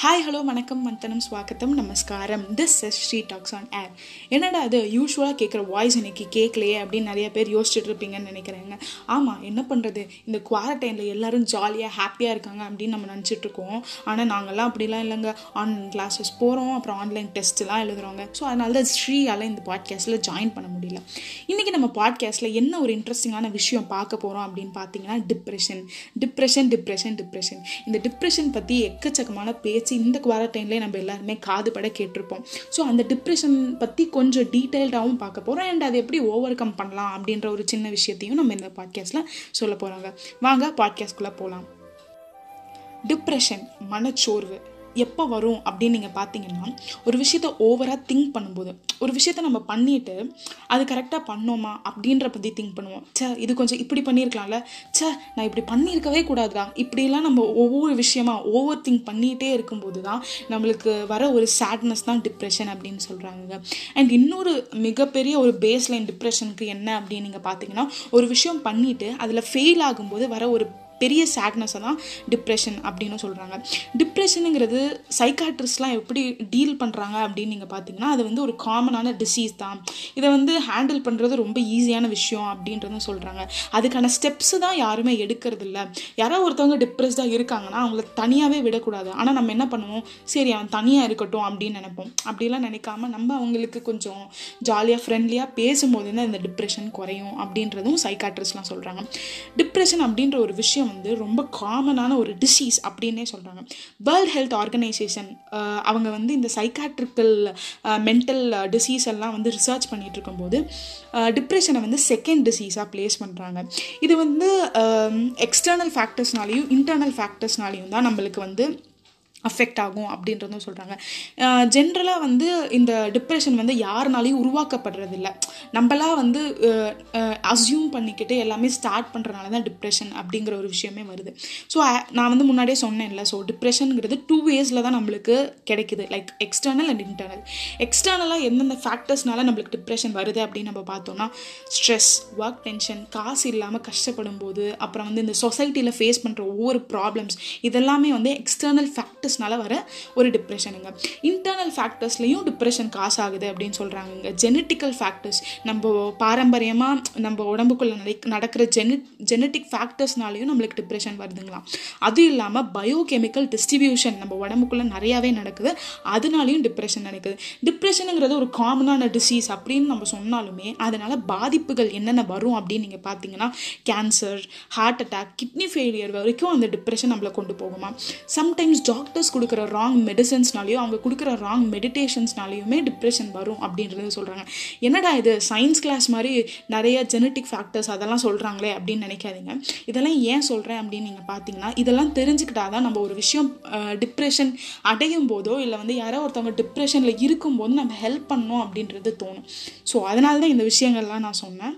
Hi hello வணக்கம் வந்தனம் ஸ்வாகத்தம் நமஸ்காரம். This is Sri talks on air. என்னடா அது யூஸ்வலாக கேட்குற வாய்ஸ் இன்றைக்கி கேட்கலையே அப்படின்னு நிறைய பேர் யோசிச்சுட்டு இருப்பீங்கன்னு நினைக்கிறேங்க. ஆமாம், என்ன பண்ணுறது, இந்த குவாரண்டைனில் எல்லோரும் ஜாலியாக ஹாப்பியாக இருக்காங்க அப்படின்னு நம்ம நினச்சிட்ருக்கோம். ஆனால் நாங்கள்லாம் அப்படிலாம் இல்லைங்க. ஆன்லைன் கிளாஸஸ் போகிறோம், அப்புறம் ஆன்லைன் டெஸ்ட்லாம் எழுதுகிறோங்க. ஸோ அதனால தான் ஸ்ரீயால் இந்த பாட்காஸ்ட்டில் ஜாயின் பண்ண முடியல. இன்றைக்கி நம்ம பாட்காஸ்ட்டில் என்ன ஒரு இன்ட்ரெஸ்டிங்கான விஷயம் பார்க்க போகிறோம் அப்படின்னு பார்த்தீங்கன்னா, டிப்ரெஷன். இந்த டிப்ரெஷன் பற்றி எக்கச்சக்கமான பேச்சு இந்த குவாரண்டைன்லேயே நம்ம எல்லாருமே காதுபட கேட்டிருப்போம். ஸோ அந்த டிப்ரெஷன் பற்றி கொஞ்சம் டீட்டெயில்டாகவும் பார்க்க போகிறோம். அண்ட் அதை எப்படி ஓவர் கம் பண்ணலாம் அப்படின்ற ஒரு சின்ன விஷயத்தையும் நம்ம இந்த பாட்காஸ்ட்டில் சொல்ல போகிறோங்க. வாங்க பாட்காஸ்ட்குள்ளே போகலாம். டிப்ரெஷன், மனச்சோர்வு எப்போ வரும் அப்படின்னு நீங்கள் பார்த்தீங்கன்னா, ஒரு விஷயத்தை ஓவராக திங்க் பண்ணும்போது, ஒரு விஷயத்த நம்ம பண்ணிவிட்டு அது கரெக்டாக பண்ணோமா அப்படின்ற பற்றி திங்க் பண்ணுவோம். இது கொஞ்சம் இப்படி பண்ணியிருக்கலாம்ல, நான் இப்படி பண்ணியிருக்கவே கூடாதுடா, இப்படிலாம் நம்ம ஒவ்வொரு விஷயமா ஓவர் திங்க் பண்ணிகிட்டே இருக்கும்போது தான் நம்மளுக்கு வர ஒரு சேட்னஸ் தான் டிப்ரெஷன் அப்படின்னு சொல்கிறாங்க. அண்ட் இன்னொரு மிகப்பெரிய ஒரு பேஸ்லைன் டிப்ரெஷனுக்கு என்ன அப்படின்னு நீங்கள் பார்த்தீங்கன்னா, ஒரு விஷயம் பண்ணிவிட்டு அதில் ஃபெயில் ஆகும்போது வர ஒரு பெரிய சேட்னஸை தான் டிப்ரெஷன் அப்படின்னு சொல்கிறாங்க. டிப்ரெஷனுங்கிறது சைக்காட்ரிஸ்ட்லாம் எப்படி டீல் பண்ணுறாங்க அப்படின்னு நீங்கள் பார்த்தீங்கன்னா, அது வந்து ஒரு காமனான டிசீஸ் தான். இதை வந்து ஹேண்டில் பண்ணுறது ரொம்ப ஈஸியான விஷயம் அப்படின்றதும் சொல்கிறாங்க. அதுக்கான ஸ்டெப்ஸு தான் யாருமே எடுக்கிறதில்ல. யாராவது ஒருத்தவங்க டிப்ரெஸ்டாக இருக்காங்கன்னா அவங்கள தனியாகவே விடக்கூடாது. ஆனால் நம்ம என்ன பண்ணுவோம், சரி அவன் தனியாக இருக்கட்டும் அப்படின்னு நினைப்போம். அப்படிலாம் நினைக்காம நம்ம அவங்களுக்கு கொஞ்சம் ஜாலியாக ஃப்ரெண்ட்லியாக பேசும்போது தான் இந்த டிப்ரெஷன் குறையும் அப்படின்றதும் சைக்காட்ரிஸ்ட்லாம் சொல்கிறாங்க. டிப்ரெஷன் அப்படின்ற ஒரு விஷயம் வந்து ரொம்ப காமனான ஒரு டிசீஸ் அப்படின்னே சொல்கிறாங்க. வேர்ல்ட் ஹெல்த் ஆர்கனைசேஷன் அவங்க வந்து இந்த சைக்காட்ரிக்கல் மென்டல் டிசீஸ் எல்லாம் வந்து ரிசர்ச் பண்ணிகிட்டு இருக்கும்போது டிப்ரெஷனை வந்து செகண்ட் டிசீஸாக ப்ளேஸ் பண்ணுறாங்க. இது வந்து எக்ஸ்டர்னல் ஃபேக்டர்ஸ்னாலேயும் இன்டர்னல் ஃபேக்டர்ஸ்னாலேயும் தான் நம்மளுக்கு வந்து அஃபெக்ட் ஆகும் அப்படின்றதும் சொல்கிறாங்க. ஜென்ரலாக வந்து இந்த டிப்ரெஷன் வந்து யாருனாலையும் உருவாக்கப்படுறதில்ல. நம்மளாம் வந்து அஸ்யூம் பண்ணிக்கிட்டு எல்லாமே ஸ்டார்ட் பண்ணுறதுனால தான் டிப்ரெஷன் அப்படிங்கிற ஒரு விஷயமே வருது. ஸோ நான் வந்து முன்னாடியே சொன்னேன்ல, ஸோ டிப்ரெஷனுங்கிறது 2 ways தான் நம்மளுக்கு கிடைக்குது, லைக் எக்ஸ்டர்னல் அண்ட் இன்டர்னல். எக்ஸ்டர்னலாக எந்தெந்த ஃபேக்டர்ஸ்னால நம்மளுக்கு டிப்ரெஷன் வருது அப்படின்னு நம்ம பார்த்தோம்னா, ஸ்ட்ரெஸ், ஒர்க் டென்ஷன், காசு இல்லாமல் கஷ்டப்படும் போது, அப்புறம் வந்து இந்த சொசைட்டியில் ஃபேஸ் பண்ணுற ஒவ்வொரு ப்ராப்ளம்ஸ், இதெல்லாமே வந்து எக்ஸ்டர்னல் ஃபேக்டர்ஸ் வர ஒரு டிப்ரெஷனுங்க. இன்டர்னல் ஃபேக்டர்ஸ்லையும் டிப்ரெஷன் காஸ் ஆகுது அப்படின்னு சொல்கிறாங்க. ஜெனட்டிக்கல் ஃபேக்டர்ஸ், நம்ம பாரம்பரியமாக நம்ம உடம்புக்குள்ளே நடக்கிற ஜெனட்டிக் ஃபேக்டர்ஸ்னாலையும் நம்மளுக்கு டிப்ரெஷன் வருதுங்களாம். அதுவும் இல்லாமல் பயோகெமிக்கல் டிஸ்ட்ரிபியூஷன் நம்ம உடம்புக்குள்ளே நிறையாவே நடக்குது, அதனாலையும் டிப்ரெஷன் நடக்குது. டிப்ரெஷனுங்கிறது ஒரு காமனான டிசீஸ் அப்படின்னு நம்ம சொன்னாலுமே அதனால் பாதிப்புகள் என்னென்ன வரும் அப்படின்னு நீங்கள் பார்த்தீங்கன்னா, cancer, heart attack, kidney failure வரைக்கும் அந்த டிப்ரெஷன் நம்மளை கொண்டு போகுமா. சம்டைம்ஸ் டாக்டர்ஸ் கொடுக்குற ராங் மெடிசன்ஸ்னாலையும் அவங்க கொடுக்குற ராங் மெடிடேஷன்ஸ்னாலையுமே டிப்ரெஷன் வரும் அப்படின்றது சொல்கிறாங்க. என்னடா இது சயின்ஸ் கிளாஸ் மாதிரி நிறைய ஜெனட்டிக் ஃபேக்டர்ஸ் அதெல்லாம் சொல்கிறாங்களே அப்படின்னு நினைக்காதீங்க. இதெல்லாம் ஏன் சொல்கிறேன் அப்படின்னு நீங்கள் பார்த்தீங்கன்னா, இதெல்லாம் தெரிஞ்சுக்கிட்டா தான் நம்ம ஒரு விஷயம் டிப்ரெஷன் அடையும் போதோ இல்லை வந்து யாரோ ஒருத்தவங்க டிப்ரெஷனில் இருக்கும்போது நம்ம ஹெல்ப் பண்ணோம் அப்படின்றது தோணும். ஸோ அதனால தான் இந்த விஷயங்கள்லாம் நான் சொன்னேன்.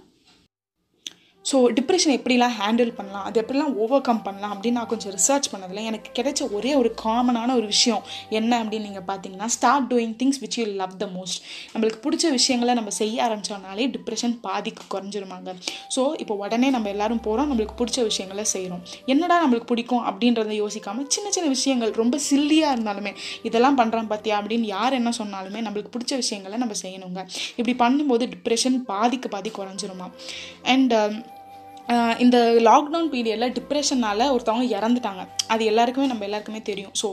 ஸோ டிப்ரெஷன் எப்படிலாம் ஹேண்டில் பண்ணலாம், அது எப்படிலாம் ஓவர் கம் பண்ணலாம் அப்படின்னு நான் கொஞ்சம் ரிசர்ச் பண்ணதில் எனக்கு கிடைச்ச ஒரே ஒரு காமனான ஒரு விஷயம் என்ன அப்படின்னு நீங்கள் பார்த்தீங்கன்னா, start doing things which you love the most. நம்மளுக்கு பிடிச்ச விஷயங்களை நம்ம செய்ய ஆரம்பித்தோம்னாலே டிப்ரெஷன் பாதிக்கு குறைஞ்சிருமாங்க. ஸோ இப்போ உடனே நம்ம எல்லோரும் போகிறோம், நம்மளுக்கு பிடிச்ச விஷயங்களை செய்கிறோம். என்னடா நம்மளுக்கு பிடிக்கும் அப்படின்றத யோசிக்காமல் சின்ன சின்ன விஷயங்கள், ரொம்ப சில்லியாக இருந்தாலுமே இதெல்லாம் பண்ணுறோம் பார்த்தியா அப்படின்னு யார் என்ன சொன்னாலுமே நம்மளுக்கு பிடிச்ச விஷயங்களை நம்ம செய்யணுங்க. இப்படி பண்ணும்போது டிப்ரெஷன் பாதிக்கு பாதி குறைஞ்சிருமா. அண்ட் இந்த லாக்டவுன் பீரியடில் டிப்ரெஷனால் ஒருத்தவங்க இறந்துட்டாங்க, அது நம்ம எல்லாருக்குமே தெரியும். ஸோ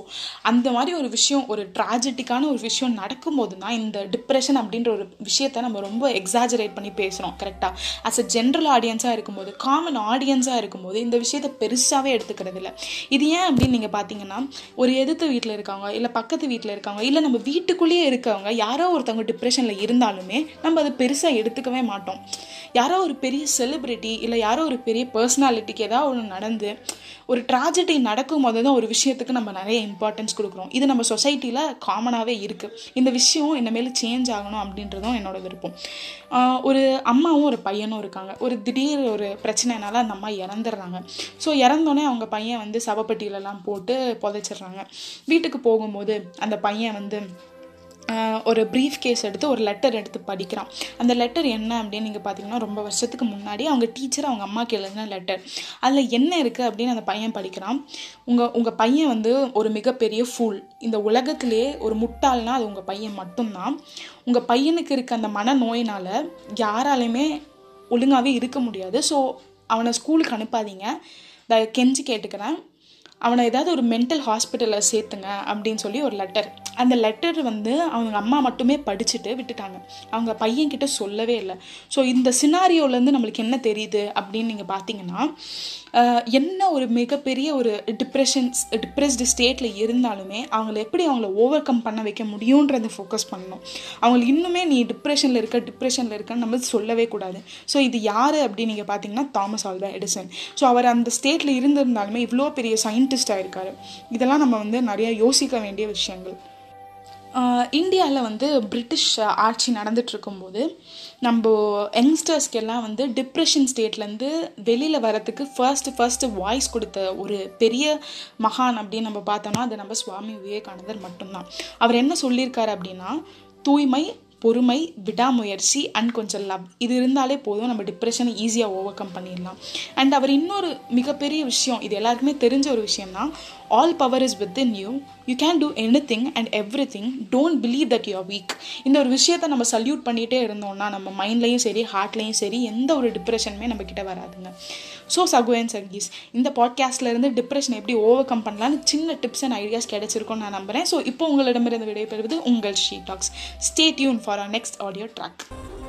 அந்த மாதிரி ஒரு விஷயம், ஒரு ட்ராஜடிக்கான ஒரு விஷயம் நடக்கும்போது தான் இந்த டிப்ரெஷன் அப்படின்ற ஒரு விஷயத்தை நம்ம ரொம்ப எக்ஸாஜரேட் பண்ணி பேசுகிறோம். கரெக்டாக அஸ் அ ஜென்ரல் ஆடியன்ஸாக இருக்கும்போது, காமன் ஆடியன்ஸாக இருக்கும்போது இந்த விஷயத்தை பெருசாகவே எடுத்துக்கிறது இல்லை. இது ஏன் அப்படின்னு நீங்கள் பார்த்தீங்கன்னா, ஒரு எதிர்த்து வீட்டில் இருக்கவங்க, இல்லை பக்கத்து வீட்டில் இருக்கவங்க, இல்லை நம்ம வீட்டுக்குள்ளேயே இருக்கவங்க யாரோ ஒருத்தவங்க டிப்ரெஷனில் இருந்தாலுமே நம்ம அதை பெருசாக எடுத்துக்கவே மாட்டோம். யாரோ ஒரு பெரிய செலிப்ரிட்டி இல்லை யாரோ ஒரு பெரிய பர்சனாலிட்டிக்கு ஏதாவது ஒன்று நடந்து ஒரு ட்ராஜடி நடக்கும்போது தான் ஒரு விஷயத்துக்கு நம்ம நிறைய இம்பார்ட்டன்ஸ் கொடுக்குறோம். இது நம்ம சொசைட்டியில் காமனாகவே இருக்குது. இந்த விஷயம் இனிமேல் சேஞ்ச் ஆகணும் அப்படின்றதும் என்னோட விருப்பம். ஒரு அம்மாவும் ஒரு பையனும் இருக்காங்க. ஒரு திடீர் ஒரு பிரச்சனைனால அந்த அம்மா இறந்துடுறாங்க. ஸோ இறந்தோடனே அவங்க பையன் வந்து சவப்பட்டியிலலாம் போட்டு புதைச்சிட்றாங்க. வீட்டுக்கு போகும்போது அந்த பையன் வந்து ஒரு ப்ரீஃப் கேஸ் எடுத்து ஒரு லெட்டர் எடுத்து படிக்கிறான். அந்த லெட்டர் என்ன அப்படின்னு நீங்கள் பார்த்தீங்கன்னா, ரொம்ப வருஷத்துக்கு முன்னாடி அவங்க டீச்சர் அவங்க அம்மாவுக்கு எழுதின லெட்டர். அதில் என்ன இருக்குது அப்படின்னு அந்த பையன் படிக்கிறான். உங்கள் பையன் வந்து ஒரு மிகப்பெரிய ஃபூல். இந்த உலகத்திலே ஒரு முட்டாள்னால் அது உங்கள் பையன் மட்டும்தான். உங்கள் பையனுக்கு இருக்க அந்த மனநோயினால் யாராலையுமே ஒழுங்காகவே இருக்க முடியாது. ஸோ அவனை ஸ்கூலுக்கு அனுப்பாதீங்க, கெஞ்சி கேட்டுக்கிறேன். அவனை ஏதாவது ஒரு மென்டல் ஹாஸ்பிட்டலில் சேர்த்துங்க அப்படின்னு சொல்லி ஒரு லெட்டர். அந்த லெட்டர் வந்து அவங்க அம்மா மட்டுமே படிச்சுட்டு விட்டுட்டாங்க, அவங்க பையன்கிட்ட சொல்லவே இல்லை. ஸோ இந்த சினாரியோலேருந்து நம்மளுக்கு என்ன தெரியுது அப்படின்னு நீங்கள் பார்த்தீங்கன்னா, என்ன ஒரு மிகப்பெரிய ஒரு டிப்ரெஸ்டு ஸ்டேட்டில் இருந்தாலுமே அவங்கள எப்படி அவங்கள ஓவர் கம் பண்ண வைக்க முடியுன்றதை ஃபோக்கஸ் பண்ணணும். அவங்களுக்கு இன்னுமே நீ டிப்ரெஷனில் இருக்கன்னு நம்ம சொல்லவே கூடாது. ஸோ இது யார் அப்படின்னு நீங்கள் பார்த்தீங்கன்னா, தாமஸ் ஆல்வா எடிசன். ஸோ அவர் அந்த ஸ்டேட்டில் இருந்திருந்தாலுமே இவ்வளோ பெரிய சயின்டிஸ்டாக இருக்கார். இதெல்லாம் நம்ம வந்து நிறையா யோசிக்க வேண்டிய விஷயங்கள். இந்தியாவில் வந்து பிரிட்டிஷ் ஆட்சி நடந்துகிட்ருக்கும்போது நம்ம யங்ஸ்டர்ஸ்க்கெல்லாம் வந்து டிப்ரெஷன் ஸ்டேட்லேருந்து வெளியில் வரத்துக்கு ஃபர்ஸ்ட்டு வாய்ஸ் கொடுத்த ஒரு பெரிய மகான் அப்படின்னு நம்ம பார்த்தோம்னா அது நம்ம சுவாமி விவேகானந்தர் மட்டும்தான். அவர் என்ன சொல்லியிருக்காரு அப்படின்னா, தூய்மை, பொறுமை, விடாமுயற்சி அண்ட் கொஞ்சம் லவ், இது இருந்தாலே போதும், நம்ம டிப்ரெஷனை ஈஸியாக ஓவர் கம் பண்ணிடலாம். அண்ட் அவர் இன்னொரு மிகப்பெரிய விஷயம், இது எல்லாருக்குமே தெரிஞ்ச ஒரு விஷயம்தான், all power is within you, you can do anything and everything, don't believe that you are weak. இந்த ஒரு விஷயத்தை நம்ம சல்யூட் பண்ணிகிட்டே இருந்தோம்னா நம்ம மைண்ட்லேயும் சரி ஹார்ட்லேயும் சரி எந்த ஒரு டிப்ரெஷனுமே நம்மக்கிட்ட வராதுங்க. ஸோ சகோயன் சர்கீஸ், இந்த பாட்காஸ்ட்லேருந்து டிப்ரெஷன் எப்படி ஓவர் கம் பண்ணலான்னு சின்ன டிப்ஸ் அண்ட் ஐடியாஸ் கிடைச்சிருக்கும்னு நான் நம்புகிறேன். ஸோ இப்போ உங்களிடமிருந்து விடைபெறுவது உங்கள் Sri tax. Stay tune for our next audio track.